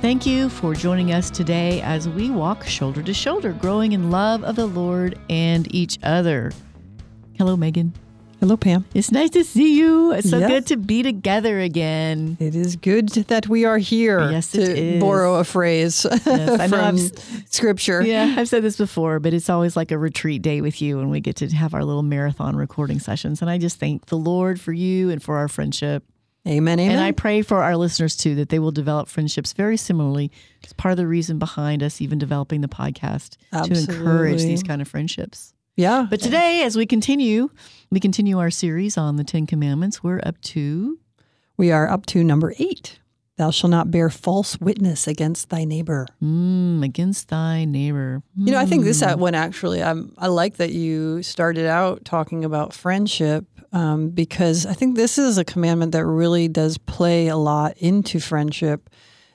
Thank you for joining us today as we walk shoulder to shoulder, growing in love of the Lord and each other. Hello, Megan. Hello, Pam. It's nice to see you. It's so good to be together again. It is good that we are here. Yes, it is. To borrow a phrase from Scripture. Yeah, I've said this before, but it's always like a retreat day with you when we get to have our little marathon recording sessions. And I just thank the Lord for you and for our friendship. Amen, amen. And I pray for our listeners, too, that they will develop friendships very similarly. It's part of the reason behind us even developing the podcast to encourage these kind of friendships. Yeah. But today, as we continue our series on the Ten Commandments, we are up to number 8. Thou shalt not bear false witness against thy neighbor. Against thy neighbor. You know, I think this one actually, I like that you started out talking about friendship because I think this is a commandment that really does play a lot into friendship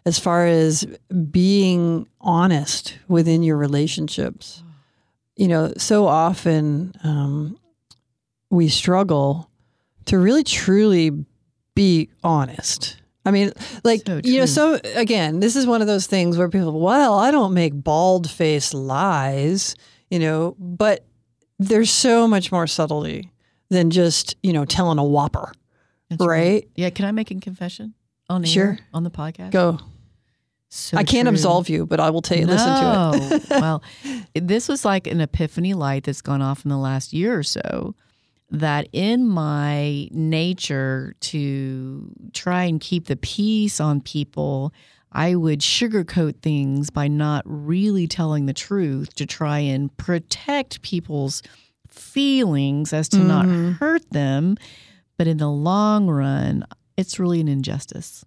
as far as being honest within your relationships. You know, so often we struggle to really truly be honest. I mean, like, so you know, so again, this is one of those things where people, well, I don't make bald-faced lies, you know, but there's so much more subtlety than just, you know, telling a whopper. That's right? Yeah. Can I make a confession on the podcast? Go. So I can't absolve you, but I will tell you, listen to it. Well, this was like an epiphany light that's gone off in the last year or so, that in my nature to try and keep the peace on people, I would sugarcoat things by not really telling the truth to try and protect people's feelings as to not hurt them. But in the long run, it's really an injustice.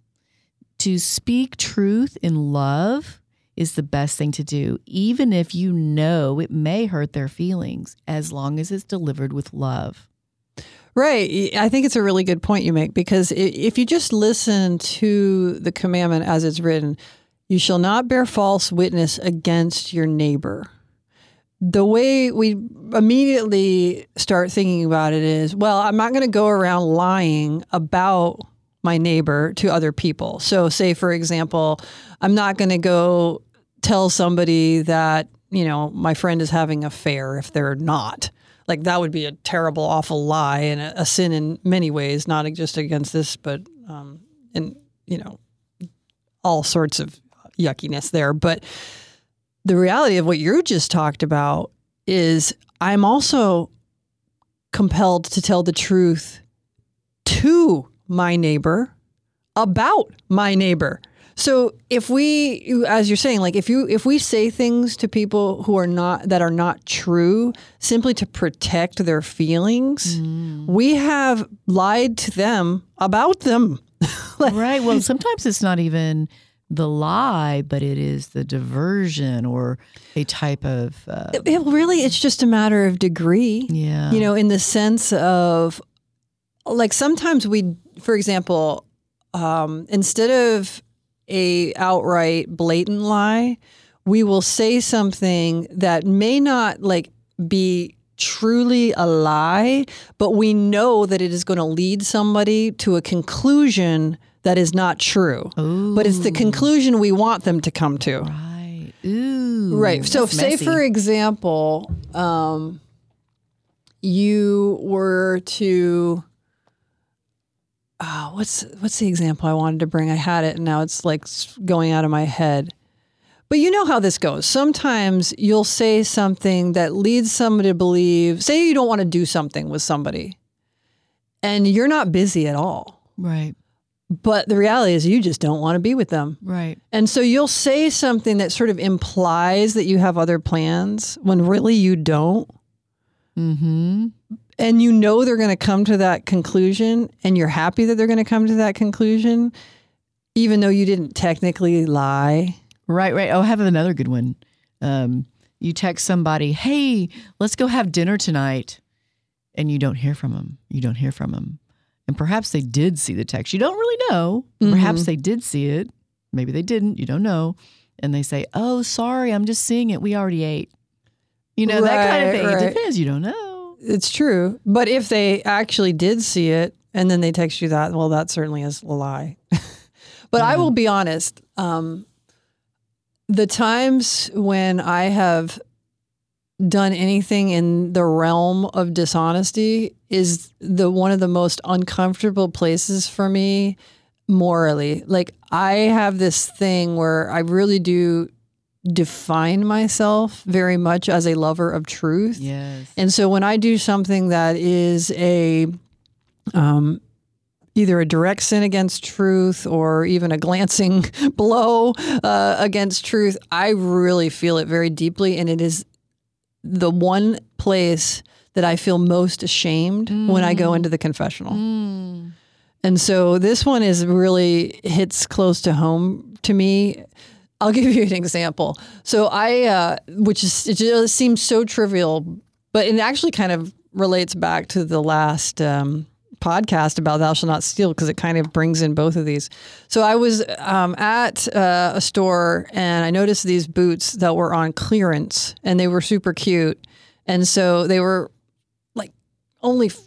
To speak truth in love is the best thing to do, even if you know it may hurt their feelings, as long as it's delivered with love. Right. I think it's a really good point you make, because if you just listen to the commandment as it's written, you shall not bear false witness against your neighbor. The way we immediately start thinking about it is, well, I'm not going to go around lying about my neighbor to other people. So say, for example, I'm not going to go tell somebody that, you know, my friend is having an affair if they're not. Like, that would be a terrible, awful lie and a sin in many ways, not just against this, but and, you know, all sorts of yuckiness there. But the reality of what you just talked about is I'm also compelled to tell the truth to my neighbor about my neighbor. So if we, as you're saying, like if we say things to people that are not true, simply to protect their feelings, we have lied to them about them. Right. Well, sometimes it's not even the lie, but it is the diversion or a type of... It's just a matter of degree. Yeah. You know, in the sense of, like, sometimes we, for example, instead of a outright blatant lie, we will say something that may not like be truly a lie, but we know that it is going to lead somebody to a conclusion that is not true. Ooh. But it's the conclusion we want them to come to. Right. Ooh. Right. So say, for example, you were to... what's the example I wanted to bring? I had it, and now it's like going out of my head. But you know how this goes. Sometimes you'll say something that leads somebody to believe, say you don't want to do something with somebody, and you're not busy at all. Right. But the reality is you just don't want to be with them. Right. And so you'll say something that sort of implies that you have other plans when really you don't. Mm-hmm. And you know they're going to come to that conclusion, and you're happy that they're going to come to that conclusion, even though you didn't technically lie. Right, right. Oh, I have another good one. You text somebody, hey, let's go have dinner tonight, and you don't hear from them. And perhaps they did see the text. You don't really know. Perhaps they did see it. Maybe they didn't. You don't know. And they say, oh, sorry, I'm just seeing it. We already ate. You know, that kind of thing. Right. It depends. You don't know. It's true. But if they actually did see it and then they text you that, well, that certainly is a lie. But I will be honest. The times when I have done anything in the realm of dishonesty is the one of the most uncomfortable places for me morally. Like, I have this thing where I really do define myself very much as a lover of truth. Yes. And so when I do something that is a either a direct sin against truth or even a glancing blow against truth, I really feel it very deeply, and it is the one place that I feel most ashamed when I go into the confessional. Mm. And so this one is really hits close to home to me. I'll give you an example. So it just seems so trivial, but it actually kind of relates back to the last podcast about Thou Shalt Not Steal, because it kind of brings in both of these. So I was at a store, and I noticed these boots that were on clearance, and they were super cute. And so they were like only $10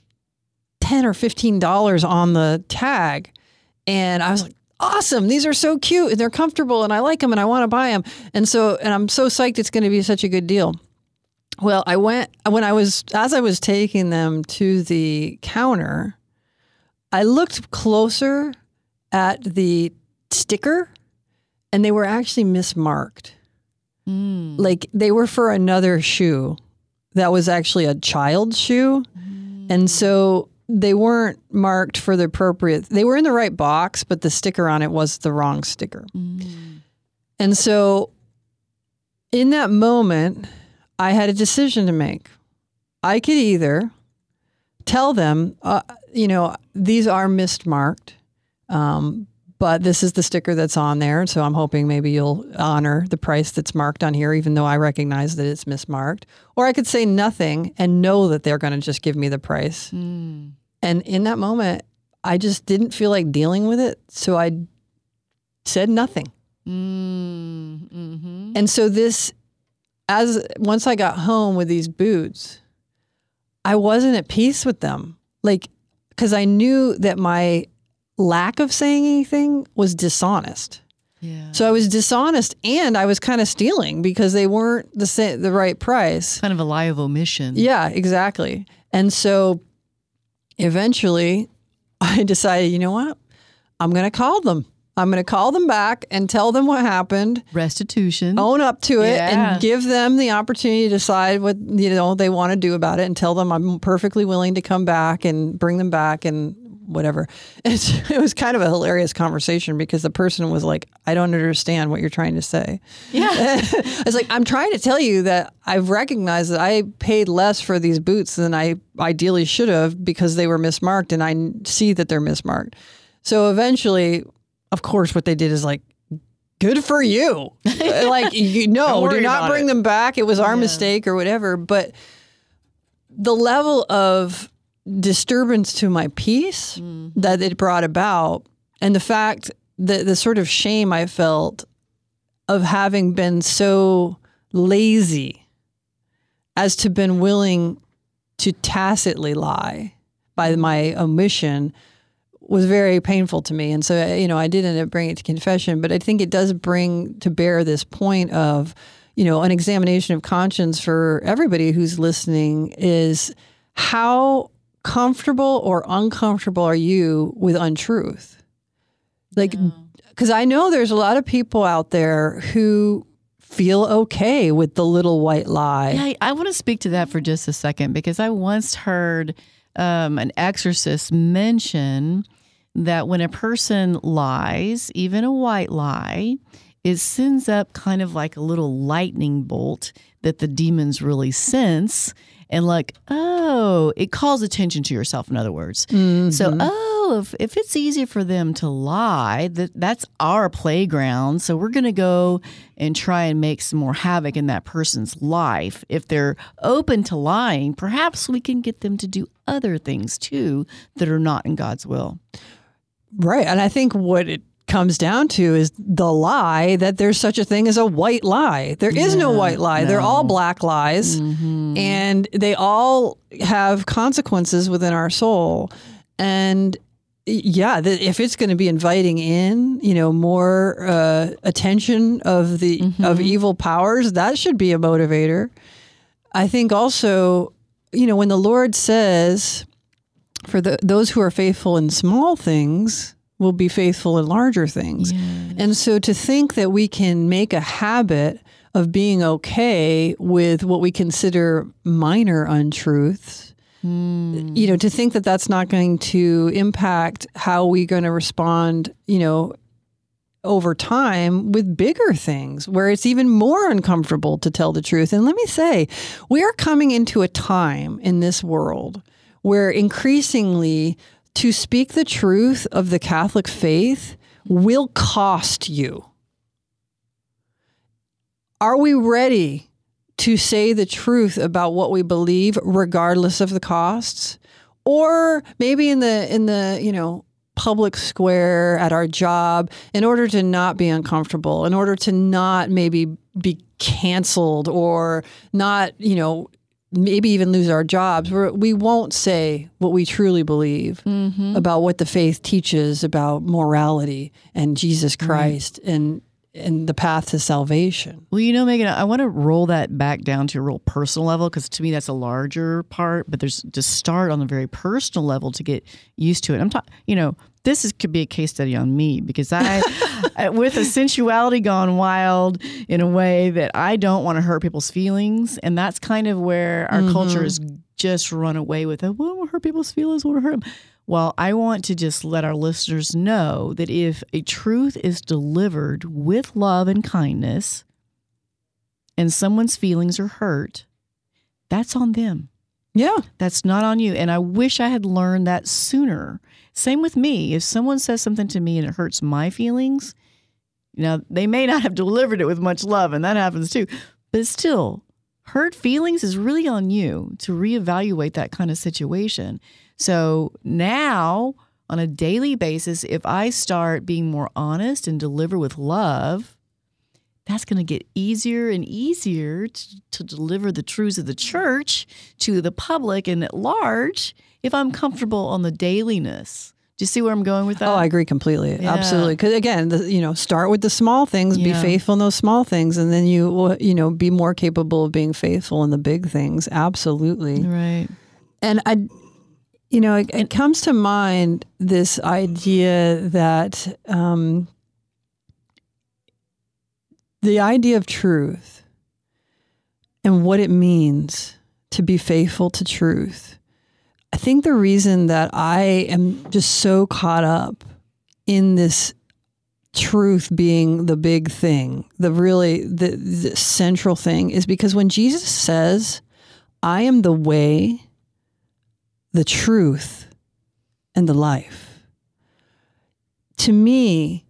or $15 on the tag. And I was like, awesome, these are so cute and they're comfortable and I like them and I want to buy them. And I'm so psyched it's going to be such a good deal. Well, as I was taking them to the counter, I looked closer at the sticker and they were actually mismarked. Mm. Like, they were for another shoe that was actually a child's shoe. Mm. And so they weren't marked for the appropriate. They were in the right box, but the sticker on it was the wrong sticker. Mm. And so in that moment, I had a decision to make. I could either tell them, these are mismarked, but this is the sticker that's on there. So I'm hoping maybe you'll honor the price that's marked on here, even though I recognize that it's mismarked. Or I could say nothing and know that they're going to just give me the price. Mm. And in that moment, I just didn't feel like dealing with it. So I said nothing. Mm, mm-hmm. And so once I got home with these boots, I wasn't at peace with them. Like, because I knew that my lack of saying anything was dishonest. Yeah. So I was dishonest and I was kind of stealing because they weren't the right price. Kind of a lie of omission. Yeah, exactly. And so eventually, I decided, you know what? I'm going to call them. I'm going to call them back and tell them what happened. Restitution. Own up to it and give them the opportunity to decide what they want to do about it, and tell them I'm perfectly willing to come back and bring them back and whatever. It was kind of a hilarious conversation because the person was like, I don't understand what you're trying to say. Yeah. I was like, I'm trying to tell you that I've recognized that I paid less for these boots than I ideally should have because they were mismarked, and I see that they're mismarked. So eventually, of course, what they did is like, good for you. Like, do not bring them back. It was our mistake or whatever. But the level of disturbance to my peace that it brought about, and the fact that the sort of shame I felt of having been so lazy as to been willing to tacitly lie by my omission was very painful to me. And so, I did end up bringing it to confession, but I think it does bring to bear this point of, an examination of conscience for everybody who's listening is how comfortable or uncomfortable are you with untruth? Like, because I know there's a lot of people out there who feel okay with the little white lie. Yeah, I want to speak to that for just a second, because I once heard an exorcist mention that when a person lies, even a white lie, it sends up kind of like a little lightning bolt that the demons really sense. And like, oh, it calls attention to yourself, in other words. Mm-hmm. So, if it's easy for them to lie, that's our playground. So we're going to go and try and make some more havoc in that person's life. If they're open to lying, perhaps we can get them to do other things too that are not in God's will. Right. And I think what it comes down to is the lie that there's such a thing as a white lie. There is no white lie. No. They're all black lies, and they all have consequences within our soul. And Yeah, if it's going to be inviting in, more attention of the of evil powers, that should be a motivator. I think also, when the Lord says, "For those who are faithful in small things will be faithful in larger things," and so to think that we can make a habit of being okay with what we consider minor untruths. To think that that's not going to impact how we're going to respond, over time with bigger things where it's even more uncomfortable to tell the truth. And let me say, we are coming into a time in this world where increasingly to speak the truth of the Catholic faith will cost you. Are we ready to say the truth about what we believe, regardless of the costs, or maybe in the public square at our job, in order to not be uncomfortable, in order to not maybe be canceled or not maybe even lose our jobs? We won't say what we truly believe about what the faith teaches about morality and Jesus Christ and the path to salvation. Well, Megan, I want to roll that back down to a real personal level, because to me that's a larger part, but there's to start on the very personal level to get used to it. I'm talking, this could be a case study on me, because I with a sensuality gone wild in a way that I don't want to hurt people's feelings. And that's kind of where our culture is just run away with, "Oh, we don't want to hurt people's feelings, we don't want to hurt them." Well, I want to just let our listeners know that if a truth is delivered with love and kindness and someone's feelings are hurt, that's on them. Yeah. That's not on you. And I wish I had learned that sooner. Same with me. If someone says something to me and it hurts my feelings, they may not have delivered it with much love, and that happens too. But still, hurt feelings is really on you to reevaluate that kind of situation. So now, on a daily basis, if I start being more honest and deliver with love, that's going to get easier and easier to deliver the truths of the church to the public and at large, if I'm comfortable on the dailiness. Do you see where I'm going with that? Oh, I agree completely. Yeah. Absolutely. Because again, start with the small things, be faithful in those small things, and then you will, be more capable of being faithful in the big things. Absolutely. Right. And it comes to mind this idea that the idea of truth and what it means to be faithful to truth. I think the reason that I am just so caught up in this truth being the big thing, the central thing, is because when Jesus says, "I am the way, the truth, and the life." To me,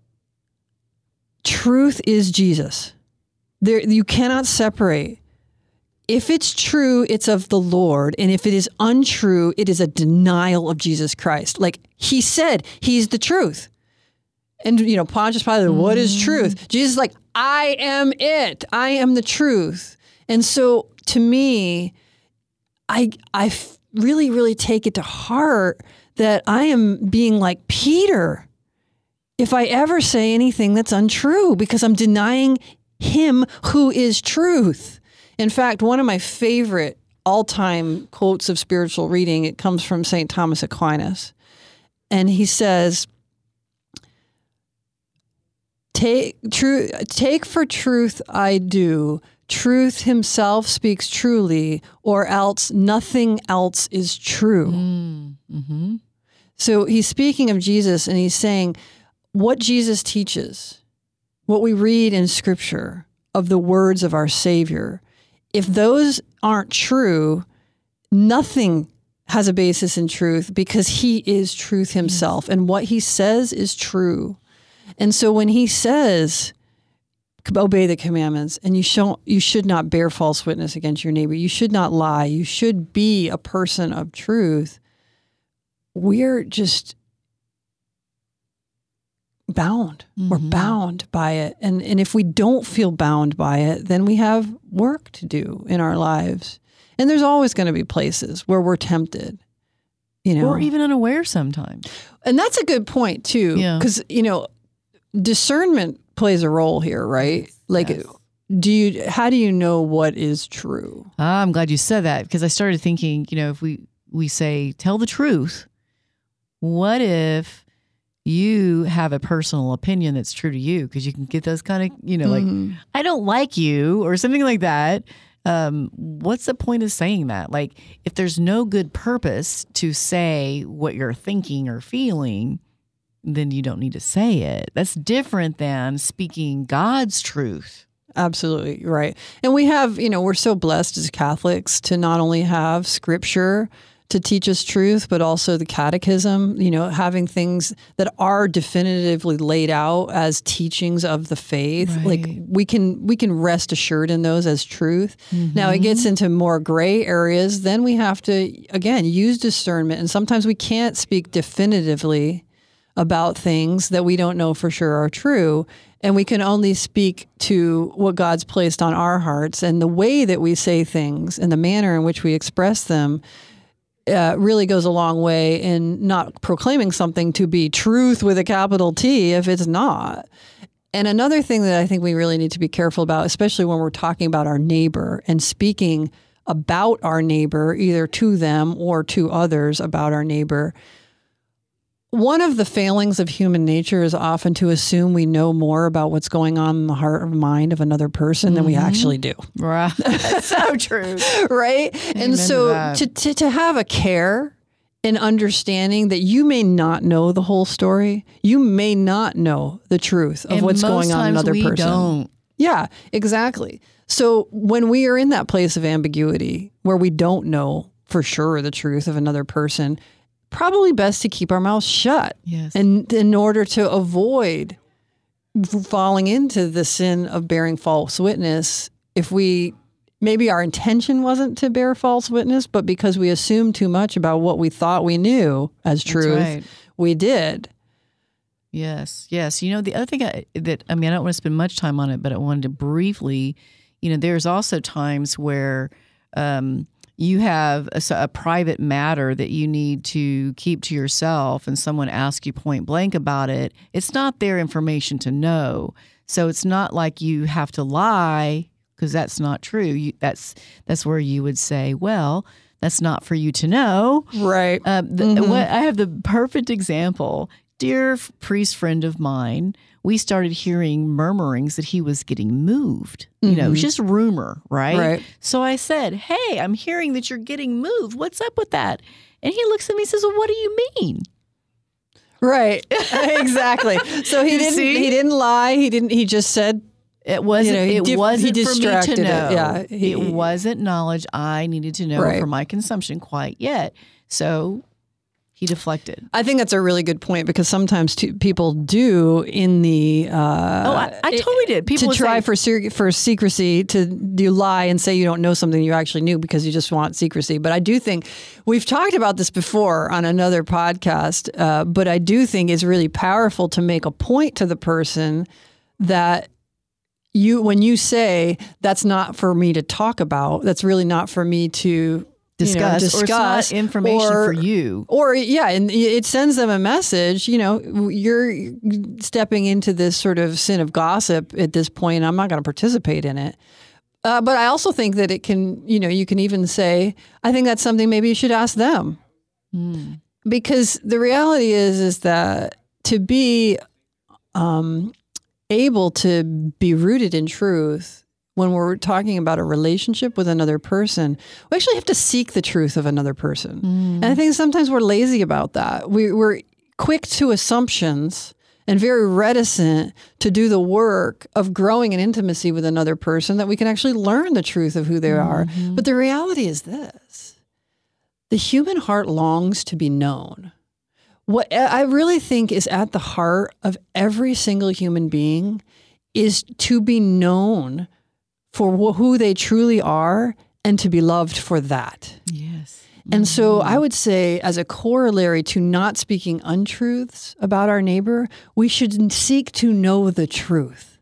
truth is Jesus. There, you cannot separate. If it's true, it's of the Lord. And if it is untrue, it is a denial of Jesus Christ. Like he said, he's the truth. And, Pontius Pilate, what is truth? Jesus is like, "I am it. I am the truth." And so to me, I really, really take it to heart that I am being like Peter if I ever say anything that's untrue, because I'm denying him who is truth. In fact, one of my favorite all-time quotes of spiritual reading, it comes from St. Thomas Aquinas. And he says, "Take for truth I do. Truth himself speaks truly, or else nothing else is true." Mm-hmm. So he's speaking of Jesus, and he's saying what Jesus teaches, what we read in Scripture of the words of our Savior, if those aren't true, nothing has a basis in truth, because he is truth himself, and what he says is true. And so when he says, "Obey the commandments, and you should not bear false witness against your neighbor. You should not lie. You should be a person of truth," we're just bound. Mm-hmm. We're bound by it. And if we don't feel bound by it, then we have work to do in our lives. And there's always going to be places where we're tempted. you know, or even unaware sometimes. And that's a good point too, because you know, discernment plays a role here, right? Yes. Like, yes. How do you know what is true? I'm glad you said that, because I started thinking, you know, if we say tell the truth, what if you have a personal opinion that's true to you? Because you can get those kind of, you know, like, I don't like you or something like that. What's the point of saying that? Like, if there's no good purpose to say what you're thinking or feeling, then you don't need to say it. That's different than speaking God's truth. Absolutely. Right. And we have, you know, we're so blessed as Catholics to not only have scripture to teach us truth, but also the catechism, you know, having things that are definitively laid out as teachings of the faith. Right. Like we can rest assured in those as truth. Mm-hmm. Now it gets into more gray areas. Then we have to, again, use discernment. And sometimes we can't speak definitively about things that we don't know for sure are true. And we can only speak to what God's placed on our hearts. And the way that we say things and the manner in which we express them really goes a long way in not proclaiming something to be truth with a capital T if it's not. And another thing that I think we really need to be careful about, especially when we're talking about our neighbor and speaking about our neighbor, either to them or to others about our neighbor. One of the failings of human nature is often to assume we know more about what's going on in the heart or mind of another person than we actually do. Right. That's so true. Right? Amen. And so to have a care and understanding that you may not know the whole story, you may not know the truth of what's going on in another person. Don't. Yeah, exactly. So when we are in that place of ambiguity where we don't know for sure the truth of another person, probably best to keep our mouths shut. Yes. And in order to avoid falling into the sin of bearing false witness, if maybe our intention wasn't to bear false witness, but because we assumed too much about what we thought we knew as truth, right, we did. Yes, yes. You know, the other thing I don't want to spend much time on it, but I wanted to briefly, you know, there's also times where, you have a private matter that you need to keep to yourself and someone asks you point blank about it. It's not their information to know. So it's not like you have to lie, because that's not true. That's where you would say, well, that's not for you to know. Right. I have the perfect example. Dear priest friend of mine, we started hearing murmurings that he was getting moved. You know, it was just rumor, right? So I said, hey, I'm hearing that you're getting moved. What's up with that? And he looks at me and says, well, what do you mean? Right. Exactly. So he didn't lie. He just said it wasn't, you know, it wasn't for me to know. Yeah, it wasn't knowledge I needed to know for my consumption quite yet. So he deflected. I think that's a really good point, because sometimes people do in the... I totally did. People to try for secrecy, you lie and say you don't know something you actually knew because you just want secrecy. But I do think, we've talked about this before on another podcast, but I do think it's really powerful to make a point to the person that when you say, that's not for me to talk about, that's really not for me to... discuss, or it's not information for you. Or, yeah, and it sends them a message, you know, you're stepping into this sort of sin of gossip at this point. I'm not going to participate in it. But I also think that it can, you know, you can even say, I think that's something maybe you should ask them. Mm. Because the reality is that to be able to be rooted in truth, when we're talking about a relationship with another person, we actually have to seek the truth of another person. Mm. And I think sometimes we're lazy about that. We're quick to assumptions and very reticent to do the work of growing in intimacy with another person, that we can actually learn the truth of who they are. But the reality is this: the human heart longs to be known. What I really think is at the heart of every single human being is to be known for who they truly are, and to be loved for that. Yes. And so I would say, as a corollary to not speaking untruths about our neighbor, we should seek to know the truth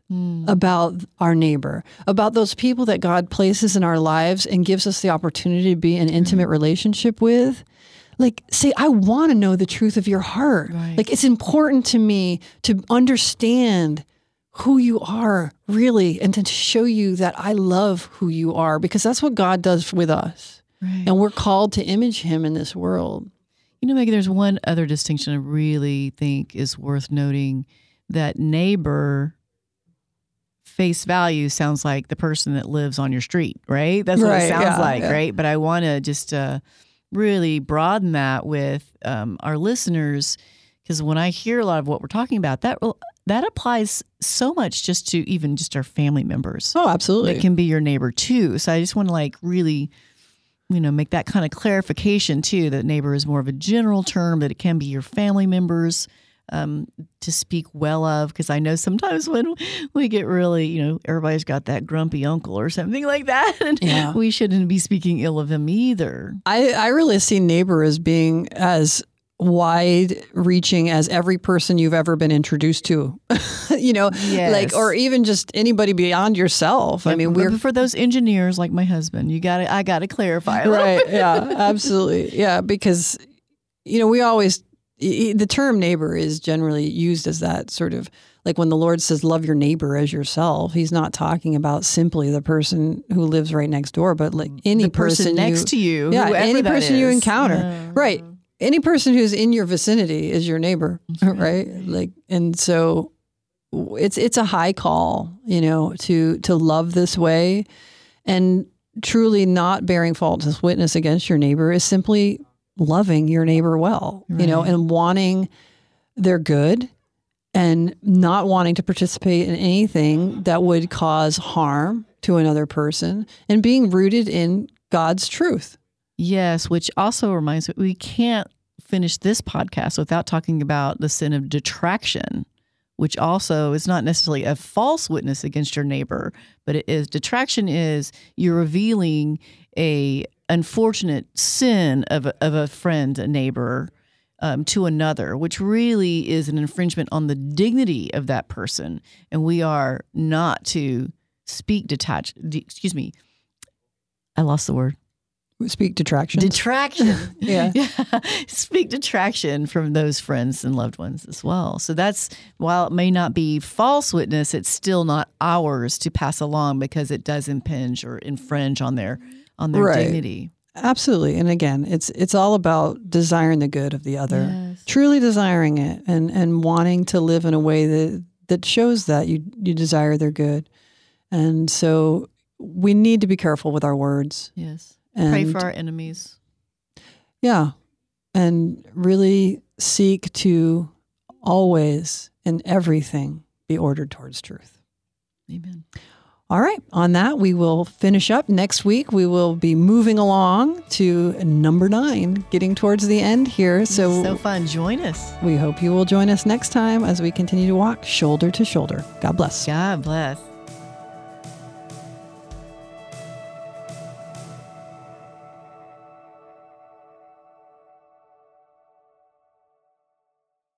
about our neighbor, about those people that God places in our lives and gives us the opportunity to be in an intimate relationship with. like, say, I want to know the truth of your heart. Right. Like, it's important to me to understand who you are really, and to show you that I love who you are, because that's what God does with us. Right. And we're called to image him in this world. You know, Maggie, there's one other distinction I really think is worth noting, that neighbor face value sounds like the person that lives on your street, right? That's what it sounds like, right? But I want to just really broaden that with our listeners, because when I hear a lot of what we're talking about, that applies so much just to even just our family members. Oh, absolutely. It can be your neighbor too. So I just want to like really, you know, make that kind of clarification too, that neighbor is more of a general term, that it can be your family members to speak well of. Because I know sometimes when we get really, you know, everybody's got that grumpy uncle or something like that, and we shouldn't be speaking ill of him either. I really see neighbor as being as wide reaching as every person you've ever been introduced to, you know, like, or even just anybody beyond yourself. I mean, we're for those engineers like my husband, I gotta clarify. Right. Yeah, absolutely. Yeah. Because, you know, we always, the term neighbor is generally used as that sort of, like when the Lord says, love your neighbor as yourself, he's not talking about simply the person who lives right next door, but like any person next to you, any person you encounter. Yeah. Right. Any person who's in your vicinity is your neighbor, right? Like, and so it's a high call, you know, to love this way, and truly not bearing false witness against your neighbor is simply loving your neighbor well, you know, and wanting their good and not wanting to participate in anything that would cause harm to another person, and being rooted in God's truth. Yes, which also reminds me, we can't finish this podcast without talking about the sin of detraction, which also is not necessarily a false witness against your neighbor, but it is. Detraction is you're revealing a unfortunate sin of a friend, a neighbor, to another, which really is an infringement on the dignity of that person. And we are not to speak detached. Excuse me. I lost the word. Speak detraction. Detraction. Yeah. Speak detraction from those friends and loved ones as well. So that's, while it may not be false witness, it's still not ours to pass along, because it does impinge or infringe on their dignity. Absolutely. And again, it's all about desiring the good of the other, truly desiring it, and wanting to live in a way that shows that you desire their good. And so we need to be careful with our words. Yes. And pray for our enemies. Yeah. And really seek to always and everything be ordered towards truth. Amen. All right. On that, we will finish up. Next week, we will be moving along to number 9, getting towards the end here. So fun. Join us. We hope you will join us next time as we continue to walk shoulder to shoulder. God bless. God bless.